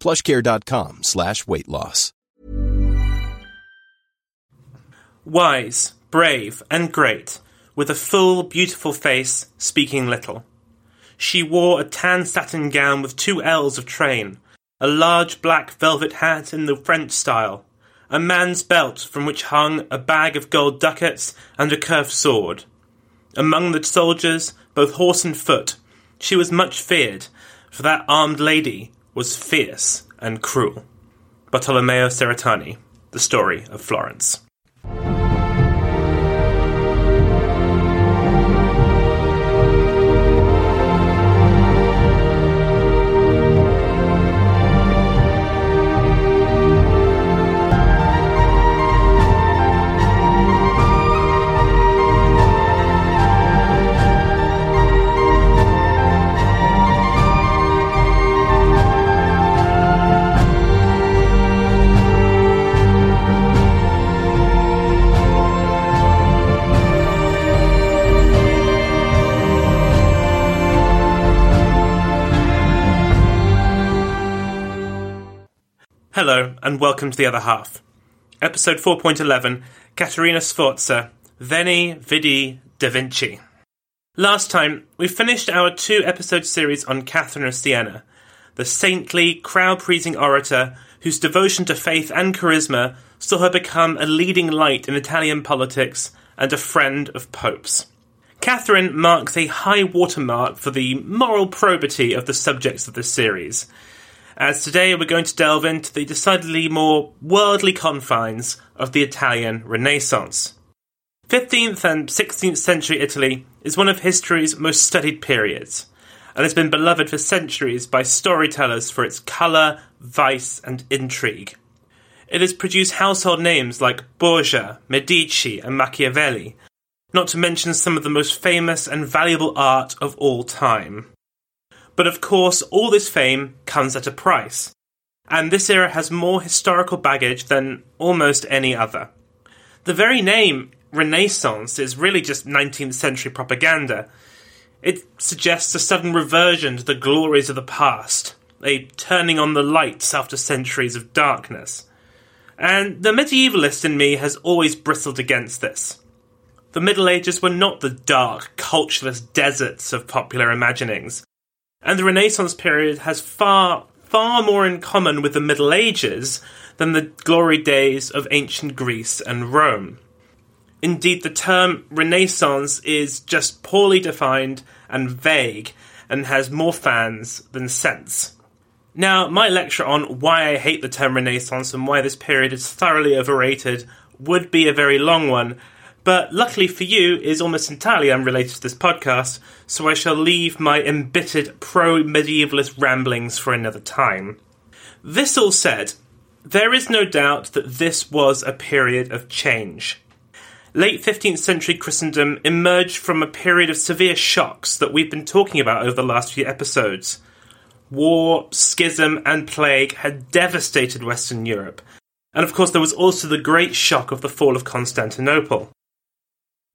PlushCare.com/weight loss. Wise, brave, and great, with a full, beautiful face, speaking little. She wore a tan satin gown with 2 L's of train, a large black velvet hat in the French style, a man's belt from which hung a bag of gold ducats and a curved sword. Among the soldiers, both horse and foot, she was much feared, for that armed lady was fierce and cruel. Bartolomeo Ceretani, The Story of Florence. Hello, and welcome to The Other Half. Episode 4.11, Caterina Sforza, Veni, Vidi, Da Vinci. Last time, we finished our 2-episode series on Catherine of Siena, the saintly, crowd-pleasing orator whose devotion to faith and charisma saw her become a leading light in Italian politics and a friend of popes. Catherine marks a high watermark for the moral probity of the subjects of this series, as today we're going to delve into the decidedly more worldly confines of the Italian Renaissance. 15th and 16th century Italy is one of history's most studied periods, and has been beloved for centuries by storytellers for its colour, vice and intrigue. It has produced household names like Borgia, Medici and Machiavelli, not to mention some of the most famous and valuable art of all time. But of course, all this fame comes at a price, and this era has more historical baggage than almost any other. The very name, Renaissance, is really just 19th century propaganda. It suggests a sudden reversion to the glories of the past, a turning on the lights after centuries of darkness. And the medievalist in me has always bristled against this. The Middle Ages were not the dark, cultureless deserts of popular imaginings, and the Renaissance period has far, far more in common with the Middle Ages than the glory days of ancient Greece and Rome. Indeed, the term Renaissance is just poorly defined and vague, and has more fans than sense. Now, my lecture on why I hate the term Renaissance and why this period is thoroughly overrated would be a very long one, but luckily for you, is almost entirely unrelated to this podcast, so I shall leave my embittered pro-medievalist ramblings for another time. This all said, there is no doubt that this was a period of change. Late 15th century Christendom emerged from a period of severe shocks that we've been talking about over the last few episodes. War, schism, and plague had devastated Western Europe, and of course there was also the great shock of the fall of Constantinople.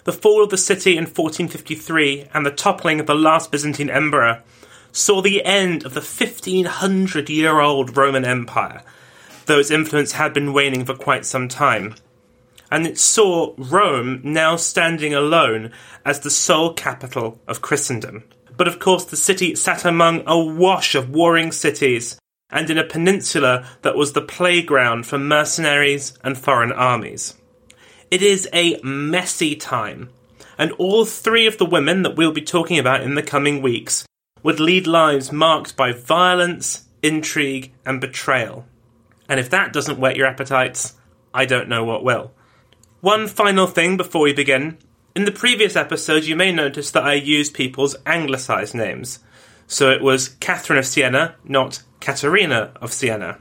The fall of the city in 1453 and the toppling of the last Byzantine emperor saw the end of the 1,500-year-old Roman Empire, though its influence had been waning for quite some time, and it saw Rome now standing alone as the sole capital of Christendom. But of course the city sat among a wash of warring cities and in a peninsula that was the playground for mercenaries and foreign armies. It is a messy time, and all three of the women that we'll be talking about in the coming weeks would lead lives marked by violence, intrigue, and betrayal. And if that doesn't whet your appetites, I don't know what will. One final thing before we begin. In the previous episode, you may notice that I used people's anglicised names. So it was Catherine of Siena, not Caterina of Siena.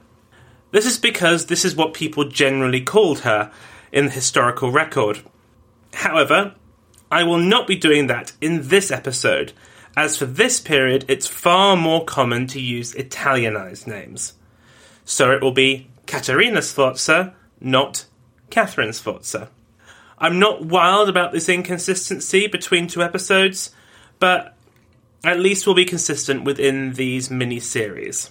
This is because this is what people generally called her in the historical record. However, I will not be doing that in this episode, as for this period, it's far more common to use Italianized names. So it will be Caterina Sforza, not Catherine Sforza. I'm not wild about this inconsistency between two episodes, but at least we'll be consistent within these mini-series.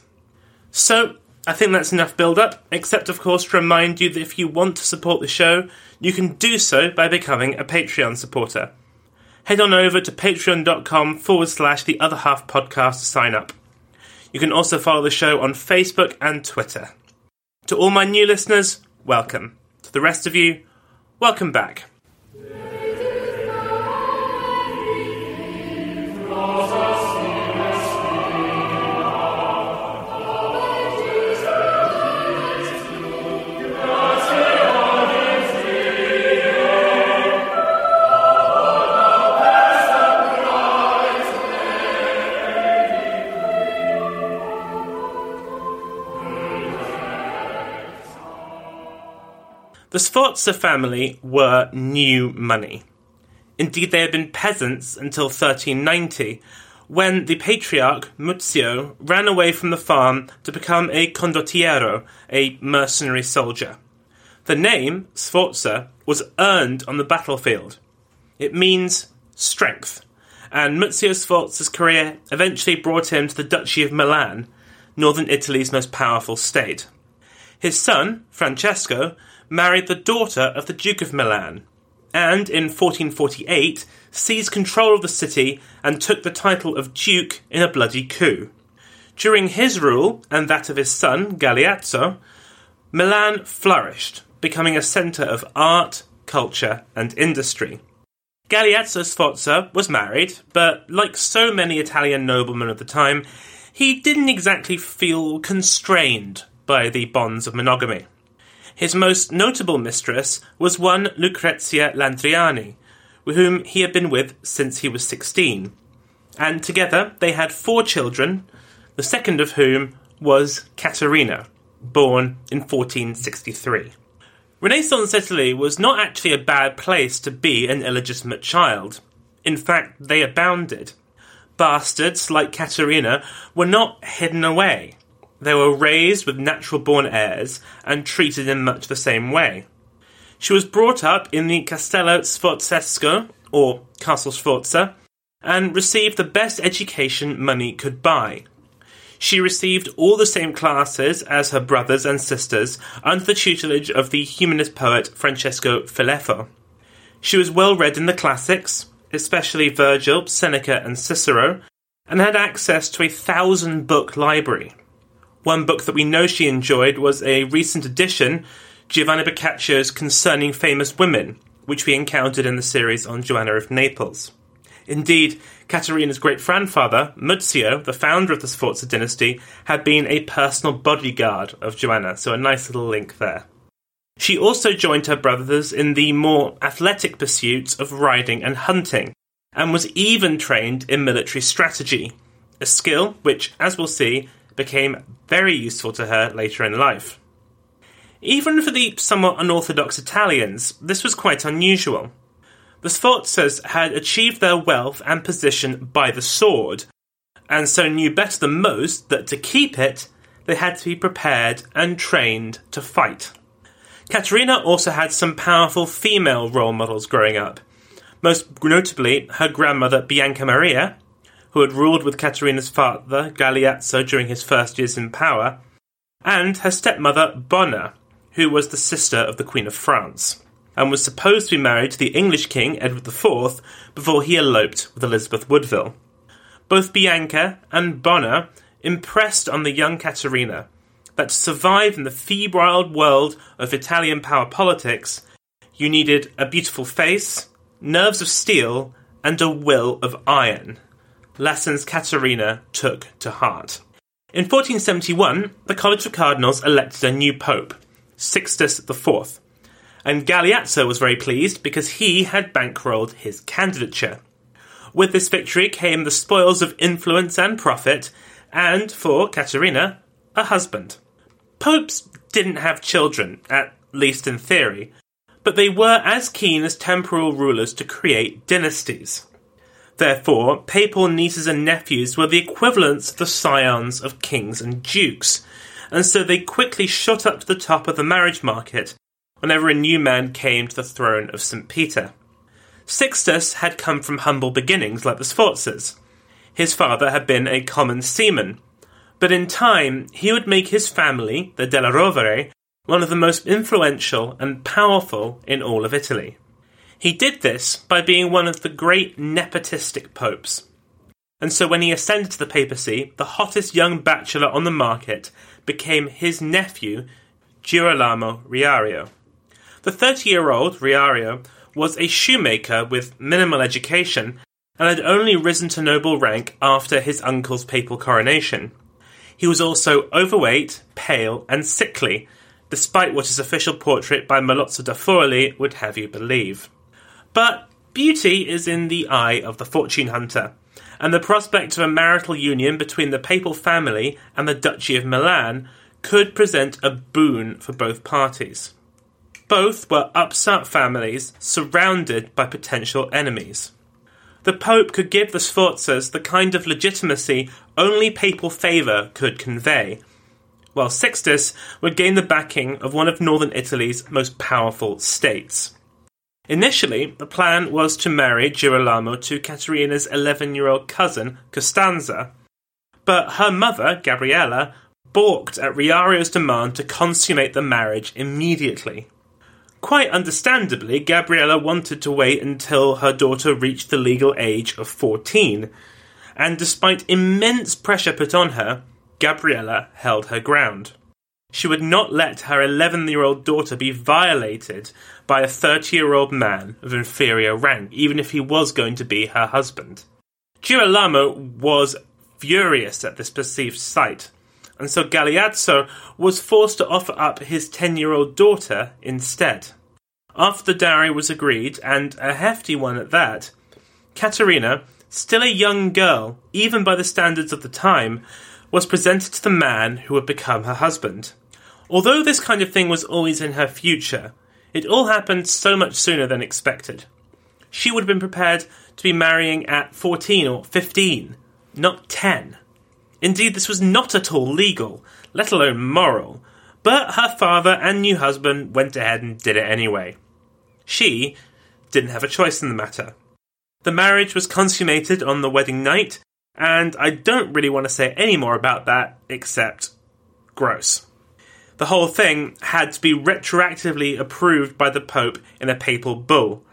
So, I think that's enough build-up, except of course to remind you that if you want to support the show, you can do so by becoming a Patreon supporter. Head on over to patreon.com/theotherhalfpodcast to sign up. You can also follow the show on Facebook and Twitter. To all my new listeners, welcome. To the rest of you, welcome back. The Sforza family were new money. Indeed, they had been peasants until 1390, when the patriarch, Muzio, ran away from the farm to become a condottiero, a mercenary soldier. The name, Sforza, was earned on the battlefield. It means strength, and Muzio Sforza's career eventually brought him to the Duchy of Milan, northern Italy's most powerful state. His son, Francesco, married the daughter of the Duke of Milan, and in 1448 seized control of the city and took the title of Duke in a bloody coup. During his rule, and that of his son, Galeazzo, Milan flourished, becoming a centre of art, culture and industry. Galeazzo Sforza was married, but like so many Italian noblemen of the time, he didn't exactly feel constrained by the bonds of monogamy. His most notable mistress was one Lucrezia Landriani, with whom he had been with since he was 16, and together they had four children, the second of whom was Caterina, born in 1463. Renaissance Italy was not actually a bad place to be an illegitimate child. In fact, they abounded. Bastards, like Caterina, were not hidden away. They were raised with natural-born heirs and treated in much the same way. She was brought up in the Castello Sforzesco, or Castle Sforza, and received the best education money could buy. She received all the same classes as her brothers and sisters under the tutelage of the humanist poet Francesco Filelfo. She was well-read in the classics, especially Virgil, Seneca and Cicero, and had access to a 1,000-book library. One book that we know she enjoyed was a recent edition, Giovanni Boccaccio's Concerning Famous Women, which we encountered in the series on Joanna of Naples. Indeed, Caterina's great-grandfather, Muzio, the founder of the Sforza dynasty, had been a personal bodyguard of Joanna, so a nice little link there. She also joined her brothers in the more athletic pursuits of riding and hunting, and was even trained in military strategy, a skill which, as we'll see, became very useful to her later in life. Even for the somewhat unorthodox Italians, this was quite unusual. The Sforzas had achieved their wealth and position by the sword, and so knew better than most that to keep it, they had to be prepared and trained to fight. Caterina also had some powerful female role models growing up, most notably her grandmother Bianca Maria, who had ruled with Caterina's father, Galeazzo, during his first years in power, and her stepmother, Bona, who was the sister of the Queen of France, and was supposed to be married to the English king, Edward IV, before he eloped with Elizabeth Woodville. Both Bianca and Bona impressed on the young Caterina, that to survive in the febrile world of Italian power politics, you needed a beautiful face, nerves of steel, and a will of iron. Lessons Caterina took to heart. In 1471, the College of Cardinals elected a new pope, Sixtus IV, and Galeazzo was very pleased because he had bankrolled his candidature. With this victory came the spoils of influence and profit, and, for Caterina, a husband. Popes didn't have children, at least in theory, but they were as keen as temporal rulers to create dynasties. Therefore, papal nieces and nephews were the equivalents of the scions of kings and dukes, and so they quickly shot up to the top of the marriage market whenever a new man came to the throne of St. Peter. Sixtus had come from humble beginnings like the Sforzas. His father had been a common seaman, but in time he would make his family, the della Rovere, one of the most influential and powerful in all of Italy. He did this by being one of the great nepotistic popes. And so when he ascended to the papacy, the hottest young bachelor on the market became his nephew, Girolamo Riario. The 30-year-old Riario was a shoemaker with minimal education and had only risen to noble rank after his uncle's papal coronation. He was also overweight, pale, and sickly, despite what his official portrait by Melozzo da Forli would have you believe. But beauty is in the eye of the fortune hunter, and the prospect of a marital union between the papal family and the Duchy of Milan could present a boon for both parties. Both were upstart families surrounded by potential enemies. The Pope could give the Sforzas the kind of legitimacy only papal favour could convey, while Sixtus would gain the backing of one of northern Italy's most powerful states. Initially, the plan was to marry Girolamo to Caterina's 11-year-old cousin, Costanza, but her mother, Gabriella, balked at Riario's demand to consummate the marriage immediately. Quite understandably, Gabriella wanted to wait until her daughter reached the legal age of 14, and despite immense pressure put on her, Gabriella held her ground. She would not let her 11-year-old daughter be violated by a 30-year-old man of inferior rank, even if he was going to be her husband. Girolamo was furious at this perceived sight, and so Galeazzo was forced to offer up his 10-year-old daughter instead. After the dowry was agreed, and a hefty one at that, Caterina, still a young girl, even by the standards of the time, was presented to the man who would become her husband. Although this kind of thing was always in her future, it all happened so much sooner than expected. She would have been prepared to be marrying at 14 or 15, not 10. Indeed, this was not at all legal, let alone moral, but her father and new husband went ahead and did it anyway. She didn't have a choice in the matter. The marriage was consummated on the wedding night, and I don't really want to say any more about that, except gross. The whole thing had to be retroactively approved by the Pope in a papal bull.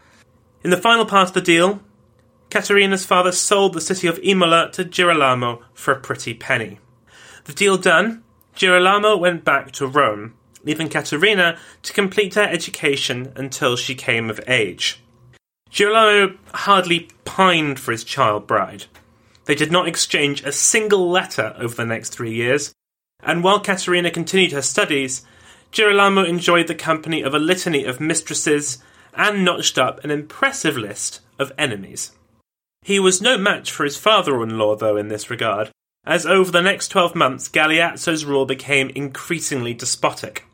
In the final part of the deal, Caterina's father sold the city of Imola to Girolamo for a pretty penny. The deal done, Girolamo went back to Rome, leaving Caterina to complete her education until she came of age. Girolamo hardly pined for his child bride. They did not exchange a single letter over the next 3 years, and while Caterina continued her studies, Girolamo enjoyed the company of a litany of mistresses and notched up an impressive list of enemies. He was no match for his father-in-law, though, in this regard, as over the next 12 months, Galeazzo's rule became increasingly despotic.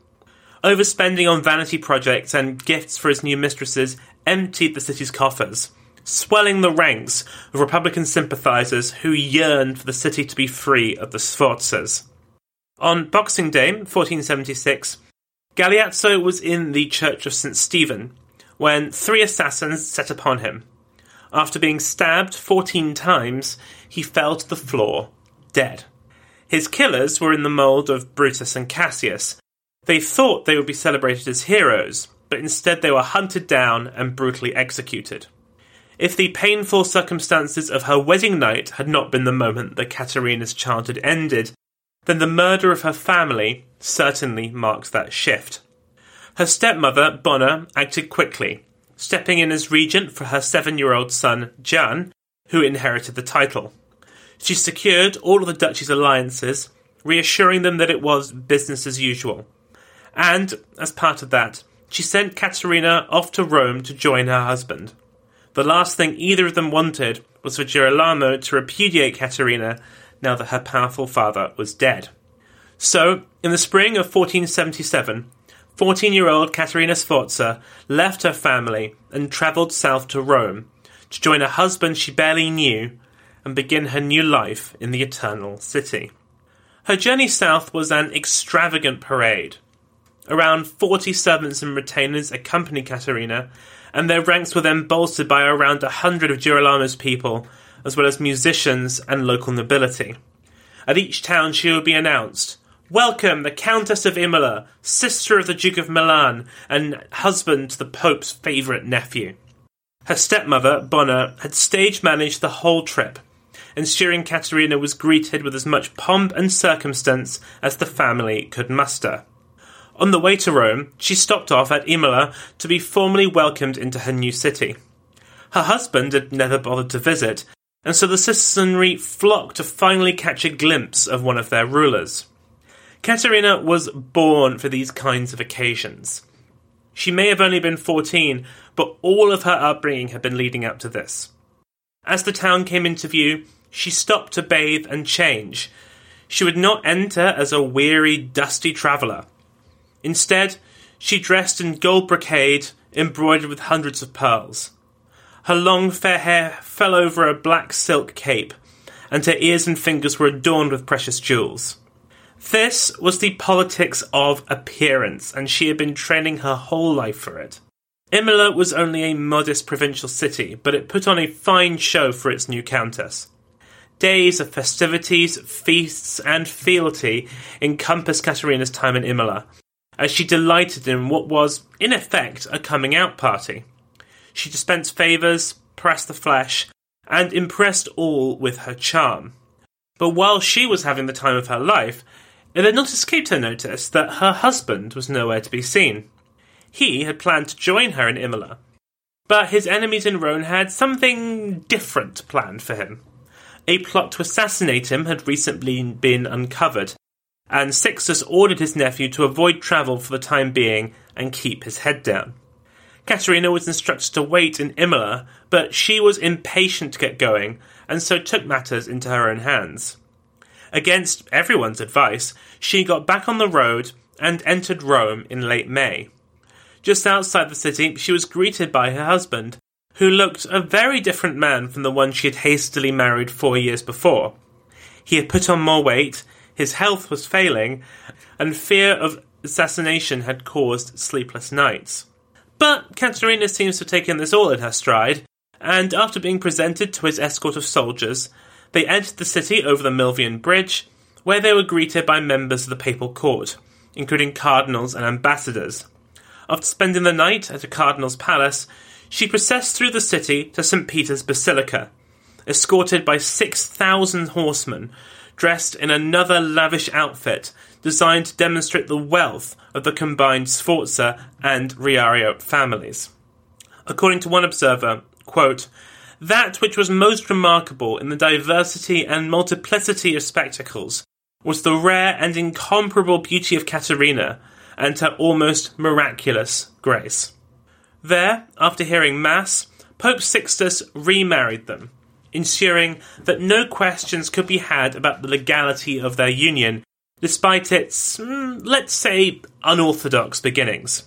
Overspending on vanity projects and gifts for his new mistresses emptied the city's coffers, swelling the ranks of Republican sympathisers who yearned for the city to be free of the Sforzas. On Boxing Day, 1476, Galeazzo was in the Church of St. Stephen when 3 assassins set upon him. After being stabbed 14 times, he fell to the floor, dead. His killers were in the mould of Brutus and Cassius. They thought they would be celebrated as heroes, but instead they were hunted down and brutally executed. If the painful circumstances of her wedding night had not been the moment that Caterina's childhood ended, then the murder of her family certainly marks that shift. Her stepmother, Bona, acted quickly, stepping in as regent for her 7-year-old son, Gian, who inherited the title. She secured all of the duchy's alliances, reassuring them that it was business as usual. And, as part of that, she sent Caterina off to Rome to join her husband. The last thing either of them wanted was for Girolamo to repudiate Caterina now that her powerful father was dead. So, in the spring of 1477, 14-year-old Caterina Sforza left her family and travelled south to Rome to join a husband she barely knew and begin her new life in the Eternal City. Her journey south was an extravagant parade. Around 40 servants and retainers accompanied Caterina, and their ranks were then bolstered by around 100 of Girolamo's people, as well as musicians and local nobility. At each town she would be announced, "Welcome, the Countess of Imola, sister of the Duke of Milan, and husband to the Pope's favourite nephew." Her stepmother, Bona, had stage-managed the whole trip, ensuring Caterina was greeted with as much pomp and circumstance as the family could muster. On the way to Rome, she stopped off at Imola to be formally welcomed into her new city. Her husband had never bothered to visit, and so the citizenry flocked to finally catch a glimpse of one of their rulers. Caterina was born for these kinds of occasions. She may have only been 14, but all of her upbringing had been leading up to this. As the town came into view, she stopped to bathe and change. She would not enter as a weary, dusty traveller. Instead, she dressed in gold brocade, embroidered with hundreds of pearls. Her long fair hair fell over a black silk cape, and her ears and fingers were adorned with precious jewels. This was the politics of appearance, and she had been training her whole life for it. Imola was only a modest provincial city, but it put on a fine show for its new countess. Days of festivities, feasts, and fealty encompassed Caterina's time in Imola, as she delighted in what was, in effect, a coming-out party. She dispensed favours, pressed the flesh, and impressed all with her charm. But while she was having the time of her life, it had not escaped her notice that her husband was nowhere to be seen. He had planned to join her in Imola, but his enemies in Rome had something different planned for him. A plot to assassinate him had recently been uncovered, and Sixtus ordered his nephew to avoid travel for the time being and keep his head down. Caterina was instructed to wait in Imola, but she was impatient to get going, and so took matters into her own hands. Against everyone's advice, she got back on the road and entered Rome in late May. Just outside the city, she was greeted by her husband, who looked a very different man from the one she had hastily married 4 years before. He had put on more weight, his health was failing, and fear of assassination had caused sleepless nights. But Caterina seems to have taken this all in her stride, and after being presented to his escort of soldiers, they entered the city over the Milvian Bridge, where they were greeted by members of the papal court, including cardinals and ambassadors. After spending the night at a cardinal's palace, she processed through the city to St. Peter's Basilica, escorted by 6,000 horsemen, dressed in another lavish outfit designed to demonstrate the wealth of the combined Sforza and Riario families. According to one observer, quote, "That which was most remarkable in the diversity and multiplicity of spectacles was the rare and incomparable beauty of Caterina and her almost miraculous grace." There, after hearing Mass, Pope Sixtus remarried them, ensuring that no questions could be had about the legality of their union, despite its, let's say, unorthodox beginnings.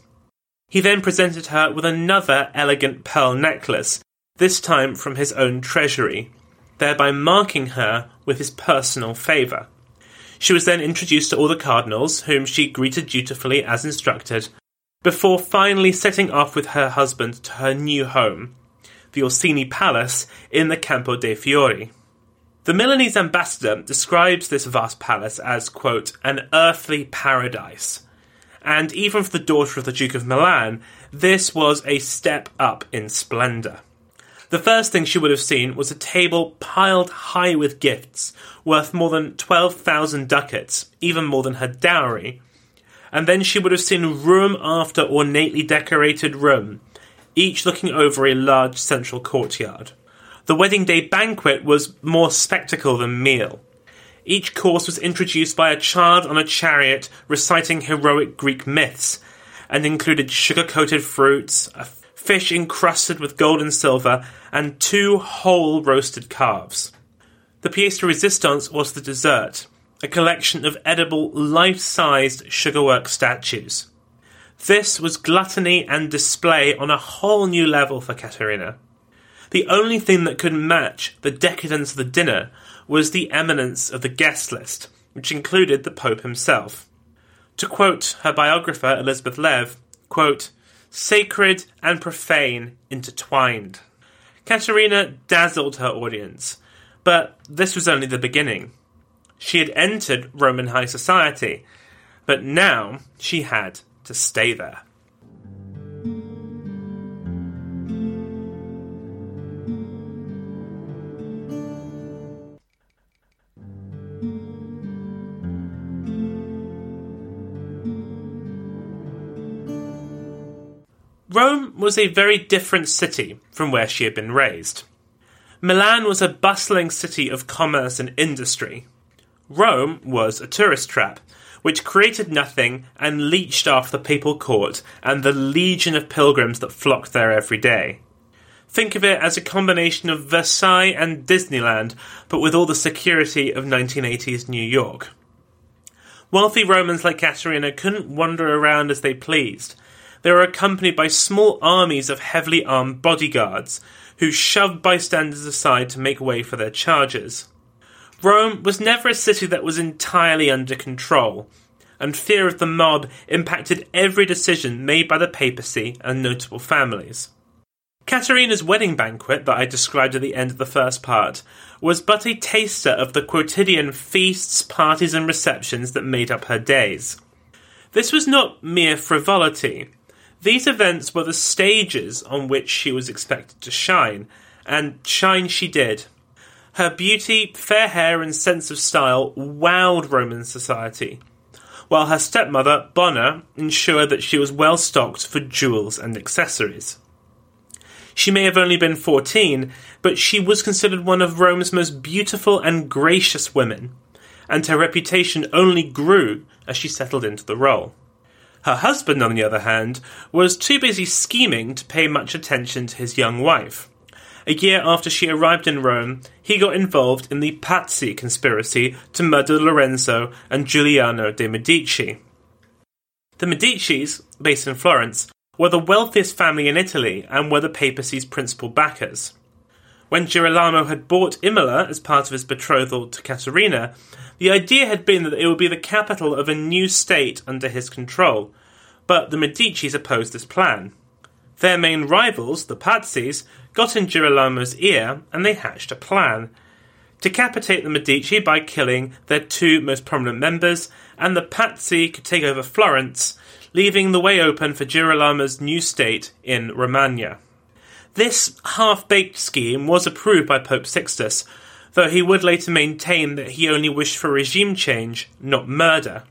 He then presented her with another elegant pearl necklace, this time from his own treasury, thereby marking her with his personal favour. She was then introduced to all the cardinals, whom she greeted dutifully as instructed, before finally setting off with her husband to her new home, the Orsini Palace in the Campo dei Fiori. The Milanese ambassador describes this vast palace as, quote, "an earthly paradise," and even for the daughter of the Duke of Milan, this was a step up in splendour. The first thing she would have seen was a table piled high with gifts, worth more than 12,000 ducats, even more than her dowry, and then she would have seen room after ornately decorated room, each looking over a large central courtyard. The wedding day banquet was more spectacle than meal. Each course was introduced by a child on a chariot reciting heroic Greek myths, and included sugar-coated fruits, a fish encrusted with gold and silver, and 2 whole roasted calves. The pièce de résistance was the dessert, a collection of edible, life-sized sugarwork statues. This was gluttony and display on a whole new level for Caterina. The only thing that could match the decadence of the dinner was the eminence of the guest list, which included the Pope himself. To quote her biographer, Elizabeth Lev, quote, "Sacred and profane intertwined." Caterina dazzled her audience, but this was only the beginning. She had entered Roman high society, but now she had to stay there. Rome was a very different city from where she had been raised. Milan was a bustling city of commerce and industry. Rome was a tourist trap, which created nothing and leached off the papal court and the legion of pilgrims that flocked there every day. Think of it as a combination of Versailles and Disneyland, but with all the security of 1980s New York. Wealthy Romans like Caterina couldn't wander around as they pleased. They were accompanied by small armies of heavily armed bodyguards, who shoved bystanders aside to make way for their charges. Rome was never a city that was entirely under control, and fear of the mob impacted every decision made by the papacy and notable families. Caterina's wedding banquet that I described at the end of the first part was but a taster of the quotidian feasts, parties and receptions that made up her days. This was not mere frivolity. These events were the stages on which she was expected to shine, and shine she did. Her beauty, fair hair and sense of style wowed Roman society, while her stepmother, Bona, ensured that she was well stocked for jewels and accessories. She may have only been 14, but she was considered one of Rome's most beautiful and gracious women, and her reputation only grew as she settled into the role. Her husband, on the other hand, was too busy scheming to pay much attention to his young wife. A year after she arrived in Rome, he got involved in the Pazzi conspiracy to murder Lorenzo and Giuliano de' Medici. The Medicis, based in Florence, were the wealthiest family in Italy and were the papacy's principal backers. When Girolamo had bought Imola as part of his betrothal to Caterina, the idea had been that it would be the capital of a new state under his control, but the Medicis opposed this plan. Their main rivals, the Pazzis, got in Girolamo's ear and they hatched a plan. Decapitate the Medici by killing their 2 most prominent members, and the Pazzi could take over Florence, leaving the way open for Girolamo's new state in Romagna. This half-baked scheme was approved by Pope Sixtus, though he would later maintain that he only wished for regime change, not murder.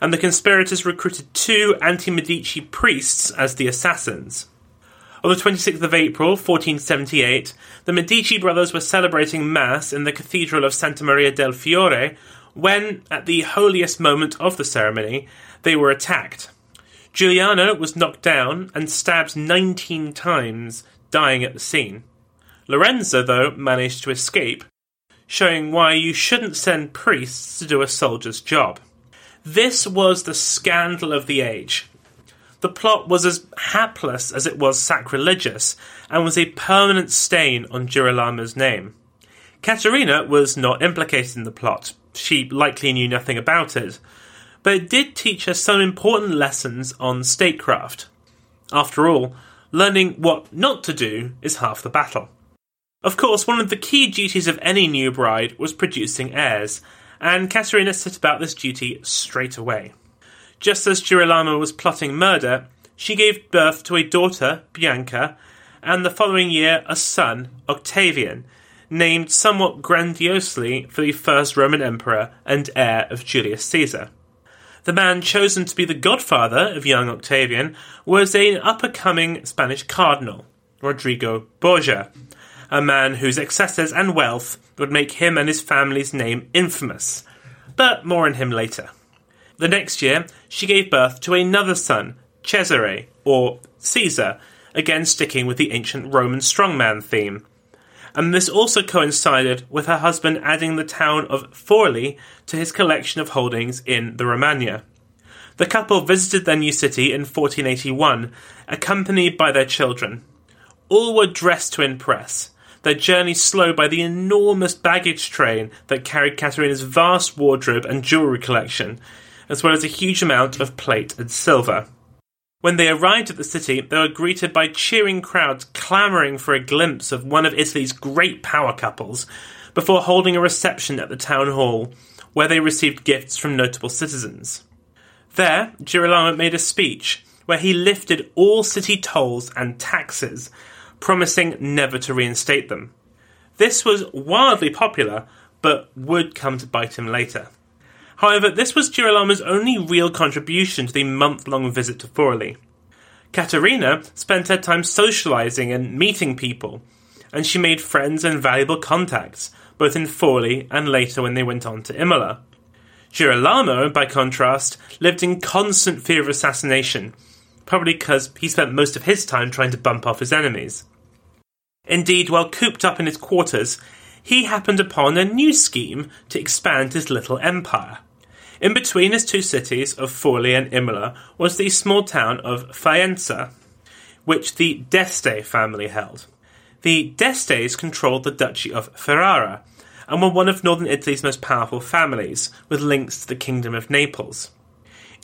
And the conspirators recruited 2 anti-Medici priests as the assassins. On the 26th of April, 1478, the Medici brothers were celebrating Mass in the Cathedral of Santa Maria del Fiore when, at the holiest moment of the ceremony, they were attacked. Giuliano was knocked down and stabbed 19 times, dying at the scene. Lorenzo, though, managed to escape, showing why you shouldn't send priests to do a soldier's job. This was the scandal of the age. The plot was as hapless as it was sacrilegious, and was a permanent stain on Girolamo's name. Caterina was not implicated in the plot. She likely knew nothing about it, but it did teach her some important lessons on statecraft. After all, learning what not to do is half the battle. Of course, one of the key duties of any new bride was producing heirs, and Caterina set about this duty straight away. Just as Girolamo was plotting murder, she gave birth to a daughter, Bianca, and the following year a son, Octavian, named somewhat grandiosely for the first Roman emperor and heir of Julius Caesar. The man chosen to be the godfather of young Octavian was an up-and-coming Spanish cardinal, Rodrigo Borgia, a man whose excesses and wealth would make him and his family's name infamous. But more on him later. The next year, she gave birth to another son, Cesare, or Caesar, again sticking with the ancient Roman strongman theme. And this also coincided with her husband adding the town of Forli to his collection of holdings in the Romagna. The couple visited their new city in 1481, accompanied by their children. All were dressed to impress, their journey slowed by the enormous baggage train that carried Caterina's vast wardrobe and jewellery collection, as well as a huge amount of plate and silver. When they arrived at the city, they were greeted by cheering crowds clamouring for a glimpse of one of Italy's great power couples, before holding a reception at the town hall, where they received gifts from notable citizens. There, Girolamo made a speech, where he lifted all city tolls and taxes, promising never to reinstate them. This was wildly popular, but would come to bite him later. However, this was Girolamo's only real contribution to the month-long visit to Forli. Caterina spent her time socialising and meeting people, and she made friends and valuable contacts, both in Forli and later when they went on to Imola. Girolamo, by contrast, lived in constant fear of assassination, probably because he spent most of his time trying to bump off his enemies. Indeed, while cooped up in his quarters, he happened upon a new scheme to expand his little empire. In between his two cities of Forli and Imola was the small town of Faenza, which the d'Este family held. The d'Estes controlled the Duchy of Ferrara, and were one of northern Italy's most powerful families, with links to the Kingdom of Naples.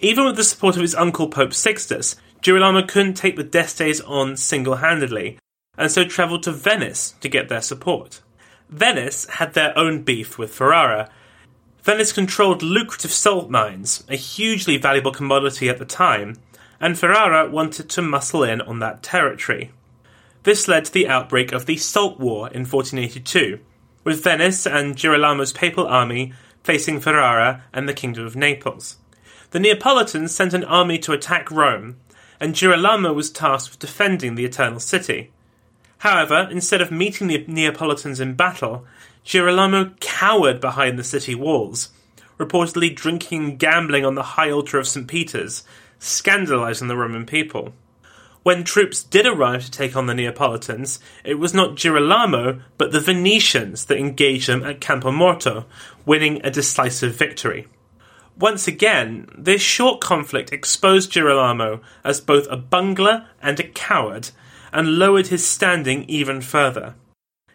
Even with the support of his uncle Pope Sixtus, Girolamo couldn't take the d'Estes on single-handedly, and so travelled to Venice to get their support. Venice had their own beef with Ferrara. Venice controlled lucrative salt mines, a hugely valuable commodity at the time, and Ferrara wanted to muscle in on that territory. This led to the outbreak of the Salt War in 1482, with Venice and Girolamo's papal army facing Ferrara and the Kingdom of Naples. The Neapolitans sent an army to attack Rome, and Girolamo was tasked with defending the Eternal City. However, instead of meeting the Neapolitans in battle, Girolamo cowered behind the city walls, reportedly drinking and gambling on the high altar of St. Peter's, scandalising the Roman people. When troops did arrive to take on the Neapolitans, it was not Girolamo, but the Venetians that engaged them at Campomorto, winning a decisive victory. Once again, this short conflict exposed Girolamo as both a bungler and a coward, and lowered his standing even further.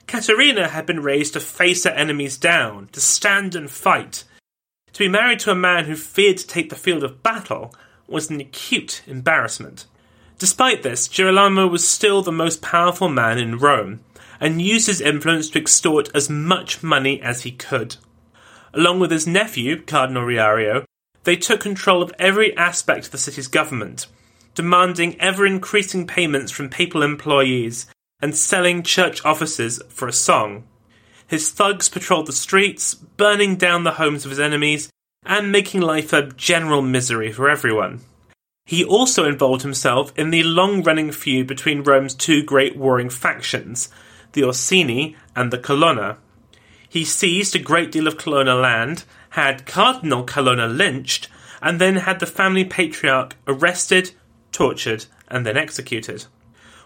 Caterina had been raised to face her enemies down, to stand and fight. To be married to a man who feared to take the field of battle was an acute embarrassment. Despite this, Girolamo was still the most powerful man in Rome, and used his influence to extort as much money as he could. Along with his nephew, Cardinal Riario, they took control of every aspect of the city's government, demanding ever-increasing payments from papal employees and selling church offices for a song. His thugs patrolled the streets, burning down the homes of his enemies, and making life a general misery for everyone. He also involved himself in the long-running feud between Rome's two great warring factions, the Orsini and the Colonna. He seized a great deal of Colonna land, had Cardinal Colonna lynched, and then had the family patriarch arrested, tortured, and then executed.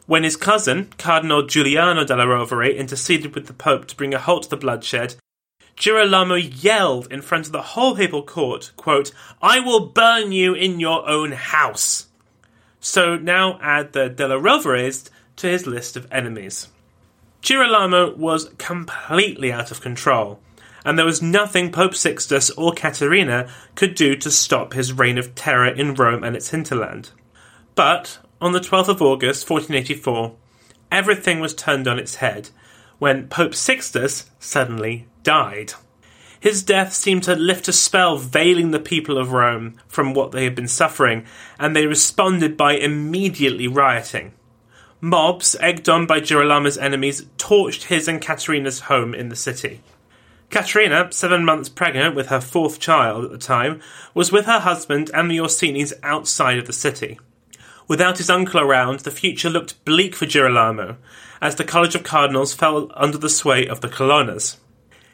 When his cousin, Cardinal Giuliano della Rovere, interceded with the Pope to bring a halt to the bloodshed, Girolamo yelled in front of the whole papal court, quote, "I will burn you in your own house." So now add the della Roveres to his list of enemies. Girolamo was completely out of control, and there was nothing Pope Sixtus or Caterina could do to stop his reign of terror in Rome and its hinterland. But on the 12th of August, 1484, everything was turned on its head when Pope Sixtus suddenly died. His death seemed to lift a spell veiling the people of Rome from what they had been suffering, and they responded by immediately rioting. Mobs, egged on by Girolamo's enemies, torched his and Caterina's home in the city. Caterina, 7 months pregnant with her fourth child at the time, was with her husband and the Orsinis outside of the city. Without his uncle around, the future looked bleak for Girolamo, as the College of Cardinals fell under the sway of the Colonnas.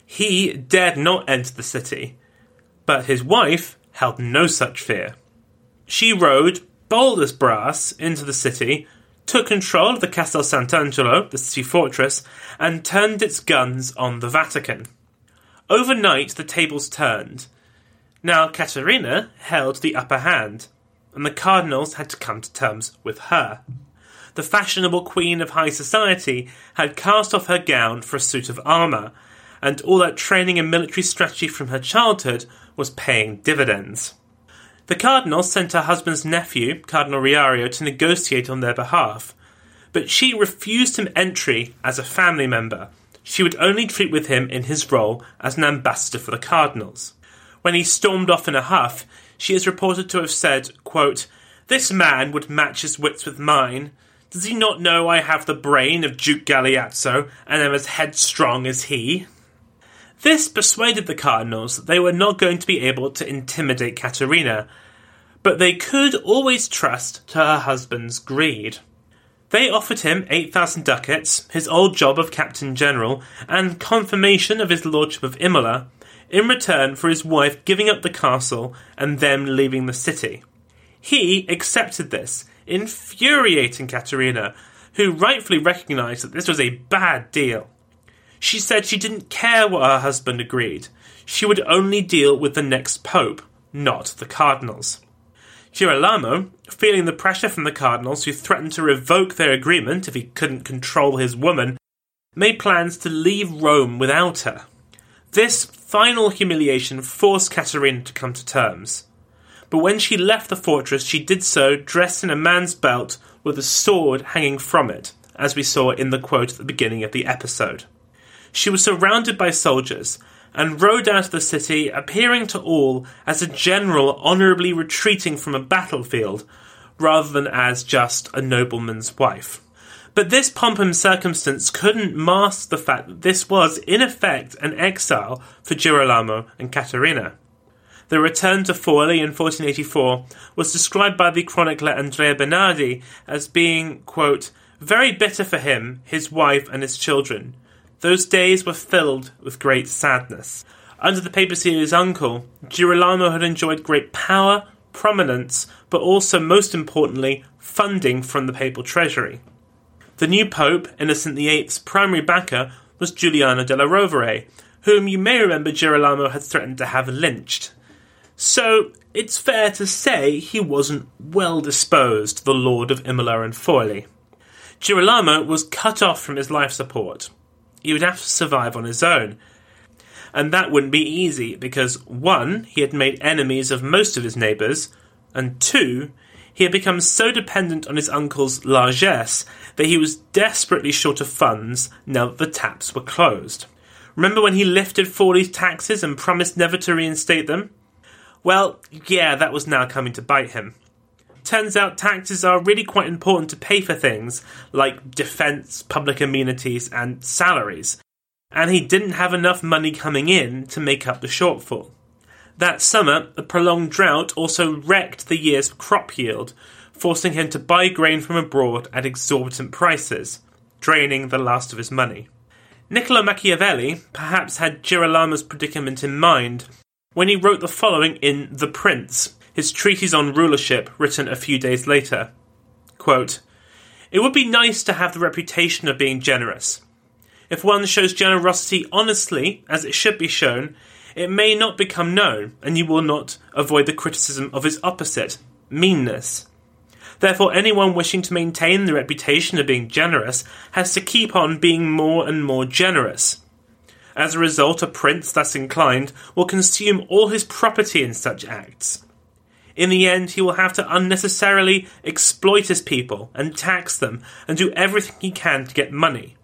He dared not enter the city, but his wife held no such fear. She rode, bold as brass, into the city, took control of the Castel Sant'Angelo, the city fortress, and turned its guns on the Vatican. Overnight, the tables turned. Now Caterina held the upper hand, and the cardinals had to come to terms with her. The fashionable queen of high society had cast off her gown for a suit of armour, and all that training in military strategy from her childhood was paying dividends. The cardinal sent her husband's nephew, Cardinal Riario, to negotiate on their behalf, but she refused him entry as a family member. She would only treat with him in his role as an ambassador for the cardinals. When he stormed off in a huff, she is reported to have said, quote, "This man would match his wits with mine. Does he not know I have the brain of Duke Galeazzo and am as headstrong as he?" This persuaded the cardinals that they were not going to be able to intimidate Caterina, but they could always trust to her husband's greed. They offered him 8,000 ducats, his old job of Captain General, and confirmation of his lordship of Imola, in return for his wife giving up the castle and them leaving the city. He accepted this, infuriating Caterina, who rightfully recognised that this was a bad deal. She said she didn't care what her husband agreed. She would only deal with the next pope, not the cardinals. Girolamo, feeling the pressure from the cardinals who threatened to revoke their agreement if he couldn't control his woman, made plans to leave Rome without her. This final humiliation forced Caterina to come to terms. But when she left the fortress, she did so dressed in a man's belt with a sword hanging from it, as we saw in the quote at the beginning of the episode. She was surrounded by soldiers, and rode out of the city, appearing to all as a general honourably retreating from a battlefield, rather than as just a nobleman's wife. But this pomp and circumstance couldn't mask the fact that this was, in effect, an exile for Girolamo and Caterina. The return to Forli in 1484 was described by the chronicler Andrea Bernardi as being, quote, "very bitter for him, his wife and his children. Those days were filled with great sadness." Under the papacy of his uncle, Girolamo had enjoyed great power, prominence, but also, most importantly, funding from the papal treasury. The new pope, Innocent VIII's primary backer, was Giuliano della Rovere, whom you may remember Girolamo had threatened to have lynched. So, it's fair to say he wasn't well disposed to the lord of Imola and Forli. Girolamo was cut off from his life support. He would have to survive on his own. And that wouldn't be easy because, 1, he had made enemies of most of his neighbours, and 2, he had become so dependent on his uncle's largesse that he was desperately short of funds now that the taps were closed. Remember when he lifted Forli's taxes and promised never to reinstate them? Well, yeah, that was now coming to bite him. Turns out taxes are really quite important to pay for things like defence, public amenities and salaries, and he didn't have enough money coming in to make up the shortfall. That summer, a prolonged drought also wrecked the year's crop yield, forcing him to buy grain from abroad at exorbitant prices, draining the last of his money. Niccolo Machiavelli perhaps had Girolamo's predicament in mind when he wrote the following in The Prince, his treatise on rulership, written a few days later. Quote, "It would be nice to have the reputation of being generous. If one shows generosity honestly, as it should be shown, it may not become known, and you will not avoid the criticism of its opposite, meanness. Therefore, anyone wishing to maintain the reputation of being generous has to keep on being more and more generous. As a result, a prince thus inclined will consume all his property in such acts. In the end, he will have to unnecessarily exploit his people and tax them and do everything he can to get money.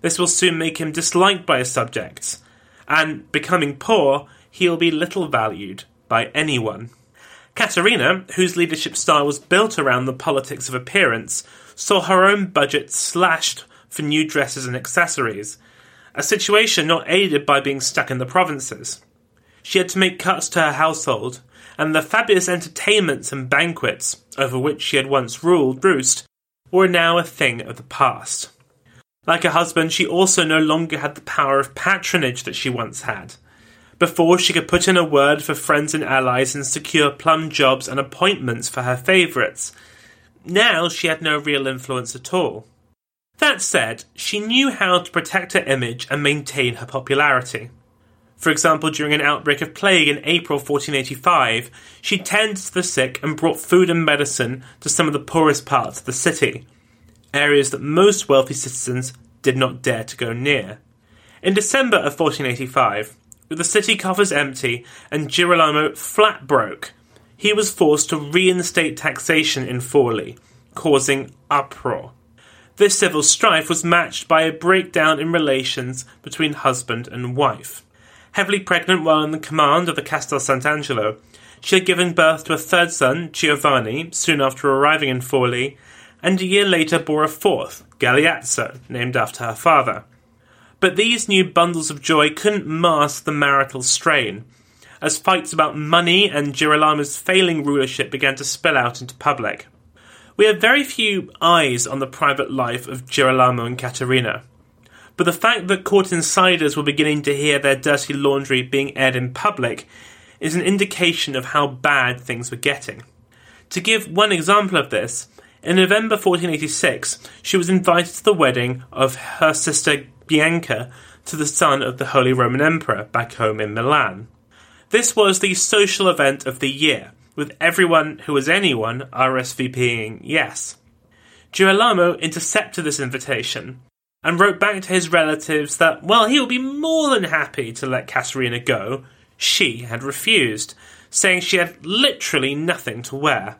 This will soon make him disliked by his subjects, and, becoming poor, he will be little valued by anyone." Caterina, whose leadership style was built around the politics of appearance, saw her own budget slashed for new dresses and accessories, a situation not aided by being stuck in the provinces. She had to make cuts to her household, and the fabulous entertainments and banquets over which she had once ruled roost were now a thing of the past. Like her husband, she also no longer had the power of patronage that she once had. Before, she could put in a word for friends and allies and secure plum jobs and appointments for her favourites. Now she had no real influence at all. That said, she knew how to protect her image and maintain her popularity. For example, during an outbreak of plague in April 1485, she tended to the sick and brought food and medicine to some of the poorest parts of the city, areas that most wealthy citizens did not dare to go near. In December of 1485, with the city coffers empty and Girolamo flat broke, he was forced to reinstate taxation in Forli, causing uproar. This civil strife was matched by a breakdown in relations between husband and wife. Heavily pregnant while in the command of the Castel Sant'Angelo, she had given birth to a third son, Giovanni, soon after arriving in Forli, and a year later bore a fourth, Galeazzo, named after her father. But these new bundles of joy couldn't mask the marital strain, as fights about money and Girolamo's failing rulership began to spill out into public. We have very few eyes on the private life of Girolamo and Caterina, but the fact that court insiders were beginning to hear their dirty laundry being aired in public is an indication of how bad things were getting. To give one example of this, in November 1486, she was invited to the wedding of her sister Bianca to the son of the Holy Roman Emperor back home in Milan. This was the social event of the year, with everyone who was anyone RSVPing yes. Girolamo intercepted this invitation and wrote back to his relatives that, he would be more than happy to let Caterina go. She had refused, saying she had literally nothing to wear.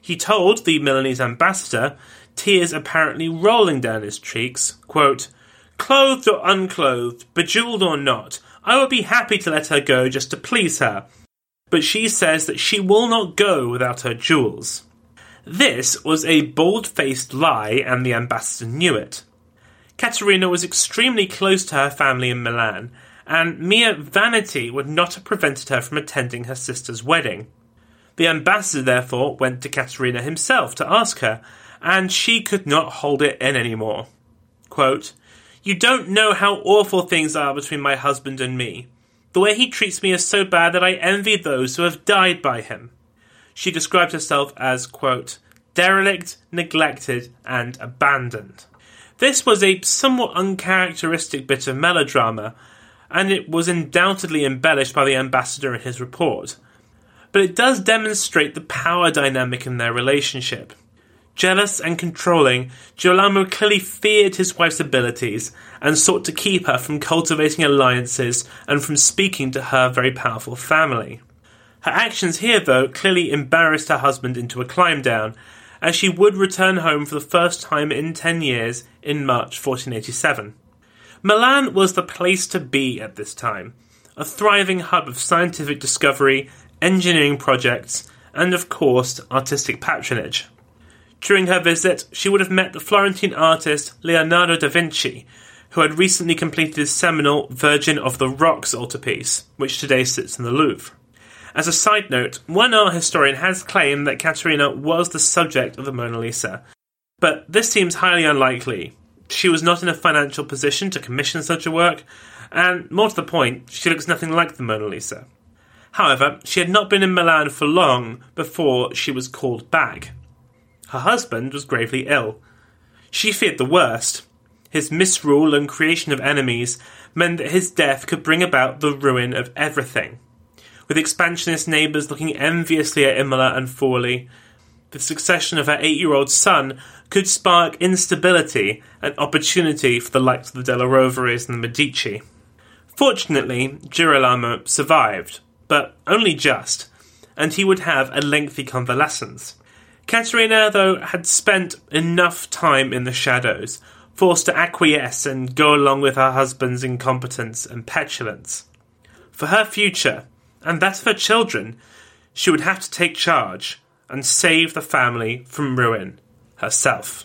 He told the Milanese ambassador, tears apparently rolling down his cheeks, quote, "Clothed or unclothed, bejewelled or not, I would be happy to let her go just to please her. But she says that she will not go without her jewels." This was a bold-faced lie, and the ambassador knew it. Caterina was extremely close to her family in Milan, and mere vanity would not have prevented her from attending her sister's wedding. The ambassador, therefore, went to Caterina himself to ask her, and she could not hold it in any more. Quote, "You don't know how awful things are between my husband and me. The way he treats me is so bad that I envy those who have died by him." She described herself as, quote, "derelict, neglected, and abandoned." This was a somewhat uncharacteristic bit of melodrama, and it was undoubtedly embellished by the ambassador in his report. But it does demonstrate the power dynamic in their relationship. Jealous and controlling, Girolamo clearly feared his wife's abilities and sought to keep her from cultivating alliances and from speaking to her very powerful family. Her actions here, though, clearly embarrassed her husband into a climb down, as she would return home for the first time in 10 years in March 1487. Milan was the place to be at this time, a thriving hub of scientific discovery, engineering projects, and, of course, artistic patronage. During her visit, she would have met the Florentine artist Leonardo da Vinci, who had recently completed his seminal Virgin of the Rocks altarpiece, which today sits in the Louvre. As a side note, one art historian has claimed that Caterina was the subject of the Mona Lisa, but this seems highly unlikely. She was not in a financial position to commission such a work, and, more to the point, she looks nothing like the Mona Lisa. However, she had not been in Milan for long before she was called back. Her husband was gravely ill. She feared the worst. His misrule and creation of enemies meant that his death could bring about the ruin of everything. With expansionist neighbours looking enviously at Imola and Forli, the succession of her 8-year-old son could spark instability and opportunity for the likes of the Della Roveres and the Medici. Fortunately, Girolamo survived, but only just, and he would have a lengthy convalescence. Caterina, though, had spent enough time in the shadows, forced to acquiesce and go along with her husband's incompetence and petulance. For her future, and that of her children, she would have to take charge and save the family from ruin herself.